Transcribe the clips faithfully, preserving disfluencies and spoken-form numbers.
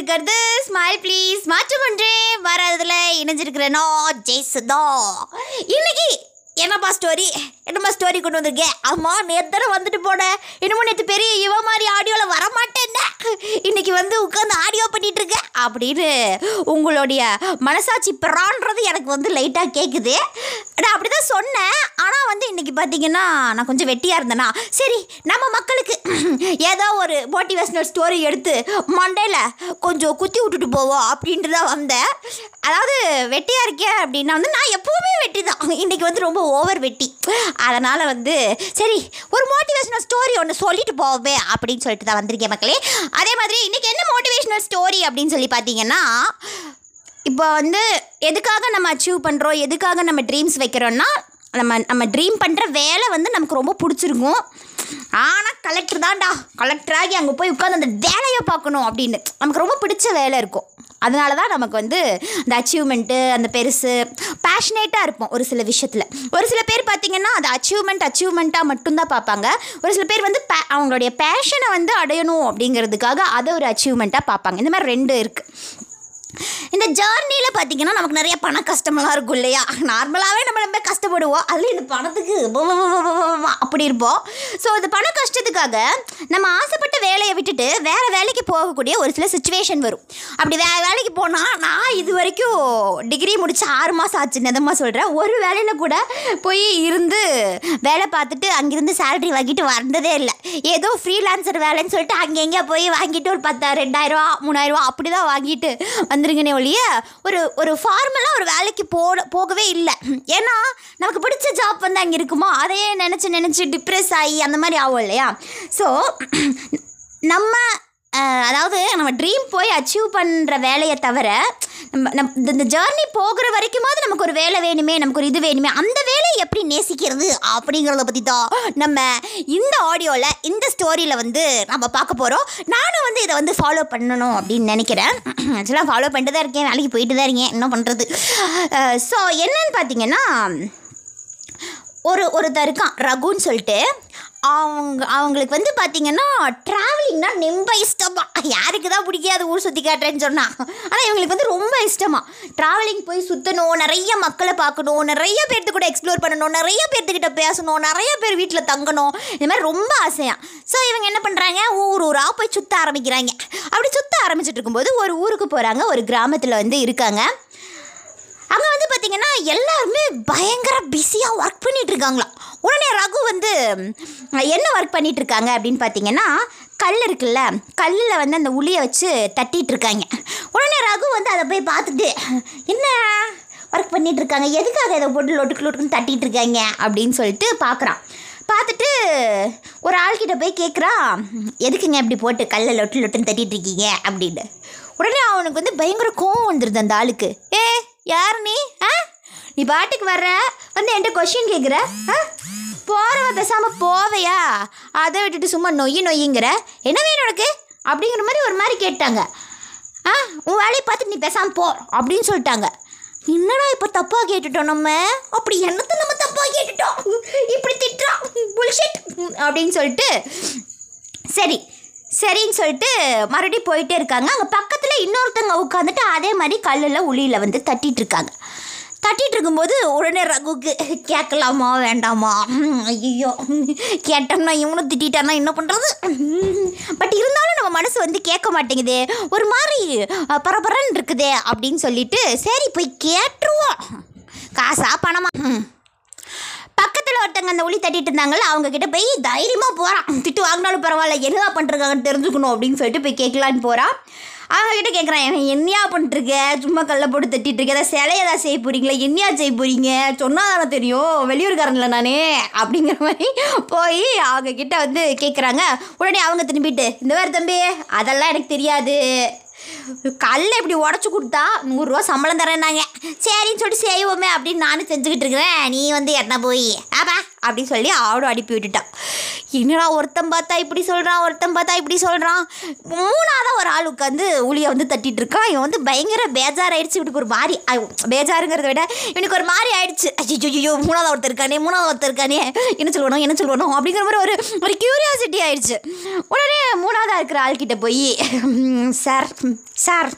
கேட்டுட்டு இருக்கிறது smile please மாற்றம் ஒன்றே வராதுல இணைஞ்சிருக்கிறேனோ ஜெய்சுதோ. இன்னைக்கு என்னப்பா ஸ்டோரி என்னப்பா ஸ்டோரி கொண்டு வந்திருக்கேன். ஆமாம், நேற்று வந்துட்டு போனேன். இன்னமும் நேற்று பெரிய இவ மாதிரி ஆடியோவில் வரமாட்டேன்னா இன்றைக்கி வந்து உட்காந்து ஆடியோ பண்ணிகிட்ருக்கேன் அப்படின்னு உங்களுடைய மனசாட்சி பிறான்றது எனக்கு வந்து லைட்டாக கேட்குது. நான் அப்படி தான் சொன்னேன். ஆனால் வந்து இன்றைக்கி பார்த்தீங்கன்னா நான் கொஞ்சம் வெட்டியாக இருந்தேன்னா சரி நம்ம மக்களுக்கு ஏதோ ஒரு மோட்டிவேஷ்னல் ஸ்டோரி எடுத்து மண்டையில் கொஞ்சம் குத்தி விட்டுட்டு போவோம் அப்படின்ட்டு தான் வந்தேன். அதாவது வெட்டியாக இருக்கேன் அப்படின்னா வந்து நான் எப்போவுமே வெட்டி தான், இன்றைக்கி வந்து ரொம்ப ஓவர் வெட்டி. அதனால் வந்து சரி ஒரு மோட்டிவேஷ்னல் ஸ்டோரி ஒன்று சொல்லிட்டு போவே அப்படின்னு சொல்லிட்டு தான் வந்திருக்கேன் மக்களே. அதே மாதிரி இன்றைக்கி என்ன மோட்டிவேஷ்னல் ஸ்டோரி அப்படின்னு சொல்லி பார்த்தீங்கன்னா, இப்போ வந்து எதுக்காக நம்ம அச்சீவ் பண்ணுறோம், எதுக்காக நம்ம ட்ரீம்ஸ் வைக்கிறோன்னா, நம்ம நம்ம ட்ரீம் பண்ணுற வேலை வந்து நமக்கு ரொம்ப பிடிச்சிருக்கும். ஆனால் கலெக்டர் தான்டா கலெக்டராகி அங்கே போய் உட்காந்து அந்த வேலையை பார்க்கணும் அப்படின்னு நமக்கு ரொம்ப பிடிச்ச வேலை இருக்கும். அதனால தான் நமக்கு வந்து அந்த அச்சீவ்மெண்ட்டு அந்த பெருசு பேஷனேட்டாக இருப்போம். ஒரு சில விஷயத்தில் ஒரு சில பேர் பார்த்திங்கன்னா அந்த அச்சீவ்மெண்ட் அச்சீவ்மெண்ட்டாக மட்டும்தான் பார்ப்பாங்க. ஒரு சில பேர் வந்து பே அவங்களுடைய பேஷனை வந்து அடையணும் அப்படிங்கிறதுக்காக அதை ஒரு அச்சீவ்மெண்ட்டாக பார்ப்பாங்க. இந்த மாதிரி ரெண்டு இருக்குது. இந்த ஜேர்னியில் பார்த்திங்கன்னா நமக்கு நிறைய பண கஷ்டமெல்லாம் இருக்கும் இல்லையா. நார்மலாகவே நம்ம ரொம்ப கஷ்டப்படுவோம், அதில் இந்த பணத்துக்கு அப்படி இருப்போம். ஸோ இந்த பண கஷ்டத்துக்காக நம்ம ஆசைப்பட்ட வேலையை விட்டுட்டு வேறு வேலைக்கு போகக்கூடிய ஒரு சில சுச்சுவேஷன் வரும். அப்படி வேறு வேலைக்கு போனால், நான் இது வரைக்கும் டிகிரி முடிச்சு ஆறு மாதம் ஆச்சு, நிதமாக சொல்கிறேன், ஒரு வேலையில் கூட போய் இருந்து வேலை பார்த்துட்டு அங்கேருந்து சேலரி வாங்கிட்டு வந்ததே இல்லை. ஏதோ ஃப்ரீலான்சர் வேலைன்னு சொல்லிட்டு அங்கே எங்கேயா போய் வாங்கிட்டு ஒரு பத்தா ரெண்டாயிரூவா மூணாயிரூவா அப்படி தான் வாங்கிட்டு வந்துருங்கனே ஒழிய ஒரு ஒரு ஃபார்மலாக ஒரு வேலைக்கு போட போகவே இல்லை. ஏன்னா நமக்கு பிடிச்ச ஜாப் வந்து அங்கே இருக்குமோ அதையே நினச்சி நினச்சி டிப்ரெஸ் ஆகி அந்த மாதிரி ஆகும் இல்லையா. ஸோ நம்ம அதாவது நம்ம ட்ரீம் போய் அச்சீவ் பண்ணுற வேலையை தவிர நம்ம நம் இந்த ஜேர்னி போகிற வரைக்குமாவது நமக்கு ஒரு வேலை வேணுமே, நமக்கு ஒரு இது வேணுமே, அந்த வேலையை எப்படி நேசிக்கிறது அப்படிங்கிறத பற்றி தான் நம்ம இந்த ஆடியோவில் இந்த ஸ்டோரியில் வந்து நம்ம பார்க்க போகிறோம். நானும் வந்து இதை வந்து ஃபாலோ பண்ணணும் அப்படின்னு நினைக்கிறேன். ஆக்சுவலாக ஃபாலோ பண்ணிட்டு தான் இருக்கேன், வேலைக்கு போயிட்டு தான் இருக்கேன், என்ன பண்ணுறது. ஸோ என்னன்னு பார்த்தீங்கன்னா, ஒரு ஒருத்தர் இருக்கான் ரகுன்னு சொல்லிட்டு. அவங்க அவங்களுக்கு வந்து பார்த்திங்கன்னா ட்ராவலிங்னா ரொம்ப இஷ்டமாக. யாருக்கு தான் பிடிக்காது ஊர் சுற்றி காட்டுறேன்னு சொன்னால். ஆனால் இவங்களுக்கு வந்து ரொம்ப இஷ்டமாக ட்ராவலிங் போய் சுற்றணும், நிறைய மக்களை பார்க்கணும், நிறைய பேர்த்து கூட எக்ஸ்ப்ளோர் பண்ணணும், நிறைய பேர்த்துக்கிட்ட பேசணும், நிறைய பேர் வீட்டில் தங்கணும், இந்த மாதிரி ரொம்ப ஆசையாக. ஸோ இவங்க என்ன பண்ணுறாங்க, ஊர் ஊராக போய் சுற்ற ஆரம்பிக்கிறாங்க. அப்படி சுற்ற ஆரம்பிச்சுட்டு இருக்கும்போது ஒரு ஊருக்கு போகிறாங்க. ஒரு கிராமத்தில் வந்து இருக்காங்க. அங்கே வந்து பார்த்திங்கன்னா எல்லாருமே பயங்கர பிஸியாக ஒர்க் பண்ணிகிட்ருக்காங்களாம். உடனே ரகு வந்து என்ன ஒர்க் பண்ணிகிட்ருக்காங்க அப்படின்னு பார்த்திங்கன்னா, கல் இருக்குல்ல, கல்லில் வந்து அந்த உளியை வச்சு தட்டிகிட்ருக்காங்க. உடனே ரகு வந்து அதை போய் பார்த்துட்டு என்ன ஒர்க் பண்ணிகிட்ருக்காங்க, எதுக்காக இதை போட்டு லொட்டுக்கு லொட்டுக்குன்னு தட்டிகிட்ருக்காங்க அப்படின்னு சொல்லிட்டு பார்க்குறான். பார்த்துட்டு ஒரு ஆள்கிட்ட போய் கேட்குறான், எதுக்குங்க இப்படி போட்டு கல்லை லொட்டு லொட்டுன்னு தட்டிகிட்ருக்கீங்க அப்படின்னு. உடனே அவனுக்கு வந்து பயங்கர கோவம் வந்துடுது அந்த ஆளுக்கு. ஏ யார் நீ, ஆ நீ பாட்டுக்கு வர்ற வந்து என்கிட்ட கொஷின் கேட்குற, ஆ போகிறவ பேசாமல் போவையா, அதை விட்டுட்டு சும்மா நொய் நொய்யுங்கிற, என்ன வேணும் உனக்கு அப்படிங்கிற மாதிரி ஒரு மாதிரி கேட்டாங்க. ஆ உன் வேலையை பார்த்துட்டு நீ பேசாமல் போ அப்படின்னு சொல்லிட்டாங்க. என்னடா இப்போ தப்பாக கேட்டுட்டோம் நம்ம, அப்படி என்னத்தை நம்ம தப்பாக கேட்டுட்டோம், இப்படி திட்டுறோம் புல்ஷிட் அப்படின்னு சொல்லிட்டு சரி சரின்னு சொல்லிட்டு மறுபடியும் போயிட்டே இருக்காங்க. அங்கே பக்கத்தில் இன்னொருத்தவங்க உட்காந்துட்டு அதே மாதிரி கல்லில் உளியில் வந்து தட்டிகிட்டு இருக்காங்க. தட்டிகிட்டு இருக்கும்போது உடனே ரகுக்கு கேட்கலாமா வேண்டாமா, ஐயோ கேட்டோம்னா இவனும் திட்டானா என்ன பண்ணுறது, பட் இருந்தாலும் நம்ம மனசு வந்து கேட்க மாட்டேங்குது, ஒரு மாதிரி பரபரன்னு இருக்குதே அப்படின்னு சொல்லிட்டு சரி போய் கேட்டுருவோம், காசா பணமா. பக்கத்தில் ஒருத்தங்க அந்த ஒளி தட்டிட்டு இருந்தாங்கல்ல, அவங்கக்கிட்ட போய் தைரியமாக போகிறான். திட்டு வாங்கினாலும் பரவாயில்ல, என்னதான் பண்ணிருக்காங்கன்னு தெரிஞ்சுக்கணும் அப்படின்னு சொல்லிட்டு போய் கேட்கலான்னு போகிறான். அவங்கக்கிட்ட கேட்குறான், எனக்கு என்னையா பண்ணிட்டுருக்க, சும்மா கல்லை போட்டு தட்டிகிட்ருக்க, ஏதாவது சிலையை ஏதாவது செய்ய போகிறீங்களா, என்னையா செய்ய போகிறீங்க, சொன்னால் தானே தெரியும், வெளியூர்காரன்ல நானே அப்படிங்கிற மாதிரி போய் அவங்கக்கிட்ட வந்து கேட்குறாங்க. உடனே அவங்க திரும்பிட்டு இந்த மாதிரி தம்பி அதெல்லாம் எனக்கு தெரியாது, கல்லை இப்படி உடச்சி கொடுத்தா நூறுரூவா சம்பளம் தரேன்னாங்க, சரின்னு சொல்லிட்டு செய்வோமே அப்படின்னு நானும் செஞ்சுக்கிட்டு இருக்கிறேன், நீ வந்து என்ன போய் ஆப்பா அப்படின்னு சொல்லி ஆடும் அடிப்பி விட்டுட்டான். என்னடா ஒருத்தன் பார்த்தா இப்படி சொல்கிறான் ஒருத்தன் பார்த்தா இப்படி சொல்கிறான். மூணாவது ஒரு ஆள் உட்காந்து உளியை வந்து தட்டிகிட்டு இருக்கான். இவன் வந்து பயங்கர பேஜாராயிடுச்சு. இவனுக்கு ஒரு மாதிரி பேஜாருங்கிறத விட இவனுக்கு ஒரு மாதிரி ஆயிடுச்சு. ஐயோ மூணாவது ஒருத்தர் இருக்கானே மூணாவது ஒருத்தர் இருக்கானே என்ன சொல்லணும் என்ன சொல்லணும் அப்படிங்கிற மாதிரி ஒரு ஒரு க்யூரியாசிட்டி ஆயிடுச்சு. உடனே மூணாவதாக இருக்கிற ஆள்கிட்ட போய், சார் சார்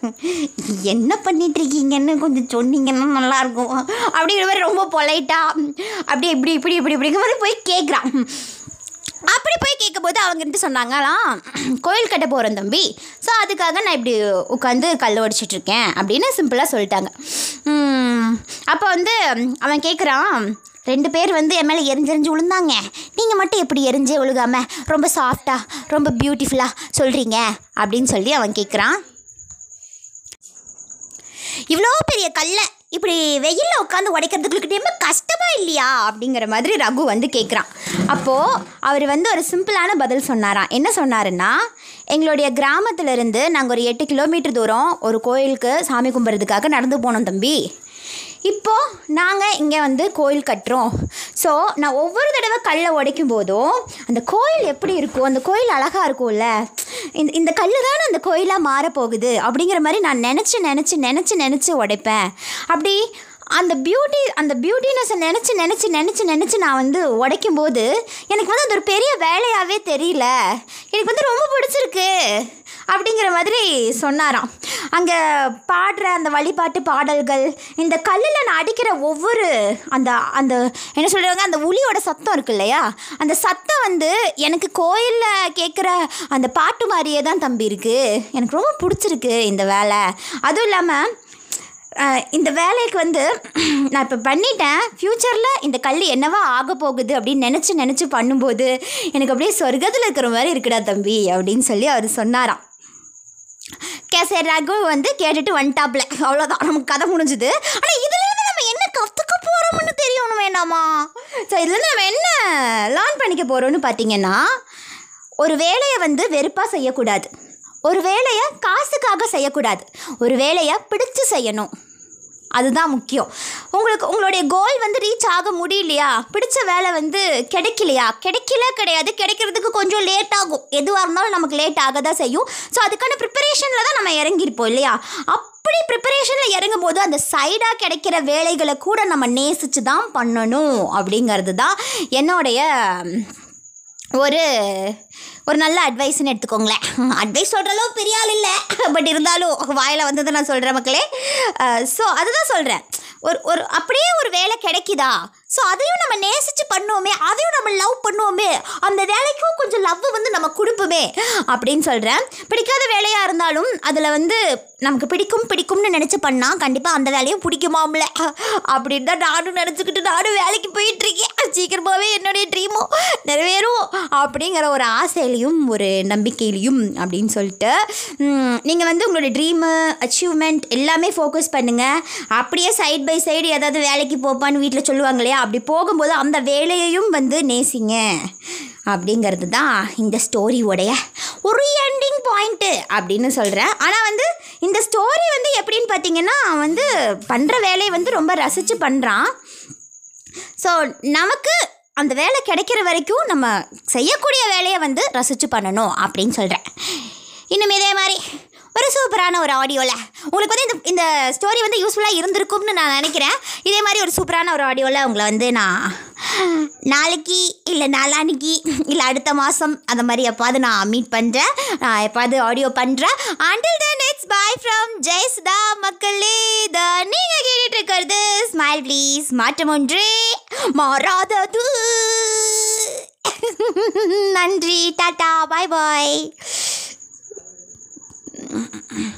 என்ன பண்ணிட்டு இருக்கீங்கன்னு கொஞ்சம் சொன்னீங்கன்னா நல்லாயிருக்கும் அப்படிங்கிற மாதிரி ரொம்ப பொலைட்டாக அப்படி இப்படி இப்படி இப்படி இப்படிங்கிற மாதிரி போய் கேட்குறான். அப்படி போய் கேட்கும்போது அவங்ககிட்ட சொன்னாங்களாம், கோயில் கட்ட போகிறேன் தம்பி, ஸோ அதுக்காக நான் இப்படி உட்காந்து கல் உடைச்சிட்ருக்கேன் அப்படின்னு சிம்பிளாக சொல்லிட்டாங்க. அப்போ வந்து அவன் கேட்குறான், ரெண்டு பேர் வந்து என் மேலே எரிஞ்செறிஞ்சு விழுந்தாங்க, நீங்கள் மட்டும் எப்படி எரிஞ்சே விழுகாமல் ரொம்ப சாஃப்டாக ரொம்ப பியூட்டிஃபுல்லாக சொல்கிறீங்க அப்படின்னு சொல்லி அவன் கேட்குறான். இவ்வளோ பெரிய கல்லை இப்படி வெயிலில் உட்காந்து உடைக்கிறதுக்கு ரொம்ப கஷ்டமாக இல்லையா அப்படிங்கிற மாதிரி ரகு வந்து கேட்குறான். அப்போது அவர் வந்து ஒரு சிம்பிளான பதில் சொன்னாராம். என்ன சொன்னாருன்னா, எங்களுடைய கிராமத்திலேருந்து நாங்கள் ஒரு எட்டு கிலோமீட்டர் தூரம் ஒரு கோயிலுக்கு சாமி கும்பிட்றதுக்காக நடந்து போனோம் தம்பி. இப்போது நாங்கள் இங்கே வந்து கோயில் கட்டுறோம். ஸோ நான் ஒவ்வொரு தடவை கல்லை உடைக்கும் போதும் அந்த கோயில் எப்படி இருக்கும், அந்த கோயில் அழகாக இருக்கும்ல, இந்த இந்த கல் தான் அந்த கோயிலாக மாறப்போகுது அப்படிங்கிற மாதிரி நான் நினச்சி நினச்சி நினச்சி நினச்சி உடைப்பேன். அப்படி அந்த பியூட்டி அந்த பியூட்டினஸை நினச்சி நினச்சி நினச்சி நினச்சி நான் வந்து உடைக்கும்போது எனக்கு வந்து அது ஒரு பெரிய வேலையாகவே தெரியல, எனக்கு வந்து ரொம்ப பிடிச்சிருக்கு அப்படிங்கிற மாதிரி சொன்னாராம். அங்கே பாடுற அந்த வழிபாட்டு பாடல்கள், இந்த கல்லில் நான் அடிக்கிற ஒவ்வொரு அந்த அந்த என்ன சொல்கிறாங்க அந்த உளியோட சத்தம் இருக்கு இல்லையா, அந்த சத்தம் வந்து எனக்கு கோயிலில் கேட்குற அந்த பாட்டு மாதிரியே தான் தம்பி இருக்குது. எனக்கு ரொம்ப பிடிச்சிருக்கு இந்த வேலை. அதுவும் இல்லாமல் இந்த வேலைக்கு வந்து நான் இப்போ பண்ணிட்டேன், ஃப்யூச்சரில் இந்த கல் என்னவா ஆக போகுது அப்படின்னு நினச்சி நினச்சி பண்ணும்போது எனக்கு அப்படியே சொர்க்கத்தில் இருக்கிற மாதிரி இருக்குடா தம்பி அப்படின்னு சொல்லி அவர் சொன்னாராம். கே சரி ராகு வந்து கேட்டுட்டு ஒன்டாப்பில் அவ்வளோதான் நமக்கு கதை முடிஞ்சுது. ஆனால் இதுலேருந்து நம்ம என்ன கற்றுக்க போகிறோம்னு தெரியணும் வேண்டாமா? ஸோ இதுலேருந்து நம்ம என்ன லேர்ன் பண்ணிக்க போகிறோம்னு பார்த்திங்கன்னா, ஒரு வேலையை வந்து வெறுப்பாக செய்யக்கூடாது, ஒரு வேலையை காசுக்காக செய்யக்கூடாது, ஒரு வேலையை பிடிச்சி செய்யணும். அதுதான் முக்கியம். உங்களுக்கு உங்களுடைய கோல் வந்து ரீச் ஆக முடியலையா, பிடிச்ச வேலை வந்து கிடைக்கலையா, கிடைக்கல கிடையாது கிடைக்கிறதுக்கு கொஞ்சம் லேட் ஆகும், எதுவாக இருந்தாலும் நமக்கு லேட் ஆக தான் செய்யும். ஸோ அதுக்கான ப்ரிப்பரேஷனில் தான் நம்ம இறங்கியிருப்போம் இல்லையா. அப்படி ப்ரிப்பரேஷனில் இறங்கும் போது அந்த சைடாக கிடைக்கிற வேலைகளை கூட நம்ம நேசித்து தான் பண்ணணும் அப்படிங்கிறது தான் என்னுடைய ஒரு ஒரு நல்ல அட்வைஸ்ன்னு எடுத்துக்கோங்களேன். அட்வைஸ் சொல்கிறளோ பெரிய ஆள் இல்லை, பட் இருந்தாலும் வாயில் வந்ததை நான் சொல்கிறேன் மக்களே. ஸோ அதுதான் சொல்கிறேன், ஒரு ஒரு அப்படியே ஒரு வேலை கிடைக்குதா, ஸோ அதையும் நம்ம நேசித்து பண்ணுவோமே, அதையும் நம்ம லவ் பண்ணுவோமே, அந்த வேலைக்கும் கொஞ்சம் லவ் வந்து நம்ம கொடுப்போமே அப்படின்னு சொல்கிறேன். பிடிக்காத வேலையாக இருந்தாலும் அதில் வந்து நமக்கு பிடிக்கும் பிடிக்கும்னு நினச்சி பண்ணால் கண்டிப்பாக அந்த வேலையும் பிடிக்குமாம்ல அப்படின்னு தான் நானும் நினச்சிக்கிட்டு நானும் வேலைக்கு போயிட்டுருக்கேன். சீக்கிரமாகவே என்னுடைய ட்ரீமும் நிறைவேறும் அப்படிங்கிற ஒரு ஆசையிலையும் ஒரு நம்பிக்கையிலையும் அப்படின்னு சொல்லிட்டு நீங்கள் வந்து உங்களுடைய ட்ரீமு அச்சீவ்மெண்ட் எல்லாமே ஃபோக்கஸ் பண்ணுங்கள். அப்படியே சைட் பை சைடு ஏதாவது வேலைக்கு போப்பான்னு வீட்டில் சொல்லுவாங்க இல்லையா, அப்படி போகும்போது அந்த வேலையையும் வந்து நேசிங்க அப்படிங்கிறது தான் இந்த ஸ்டோரியோடைய ஒரு எண்டிங் பாயிண்ட்டு அப்படின்னு சொல்கிறேன். ஆனால் வந்து இந்த ஸ்டோரி வந்து எப்படின்னு பார்த்தீங்கன்னா, வந்து பண்ணுற வேலையை வந்து ரொம்ப ரசித்து பண்ணுறான். ஸோ நமக்கு அந்த வேலை கிடைக்கிற வரைக்கும் நம்ம செய்யக்கூடிய வேலையை வந்து ரசித்து பண்ணணும் அப்படின்னு சொல்கிறேன். இன்னும் இதே மாதிரி ஒரு சூப்பரான ஒரு ஆடியோவில் உங்களுக்கு வந்து இந்த இந்த ஸ்டோரி வந்து யூஸ்ஃபுல்லாக இருந்திருக்கும்னு நான் நினைக்கிறேன். இதே மாதிரி ஒரு சூப்பரான ஒரு ஆடியோவில் உங்களை வந்து நான் நாளைக்கு இல்லை நாளானிக்கு இல்லை அடுத்த மாதம் அந்த மாதிரி எப்பாவது நான் மீட் பண்ணுறேன், நான் எப்பாவது ஆடியோ பண்ணுறேன். Until then it's bye from Jayasudha மக்களே. த நீங்கள் கேட்டுட்டு இருக்கிறது ஸ்மைல் ப்ளீஸ், மாற்றம் ஒன்றே மாறாதது. நன்றி, டாடா, பாய் பாய். Mm-mm.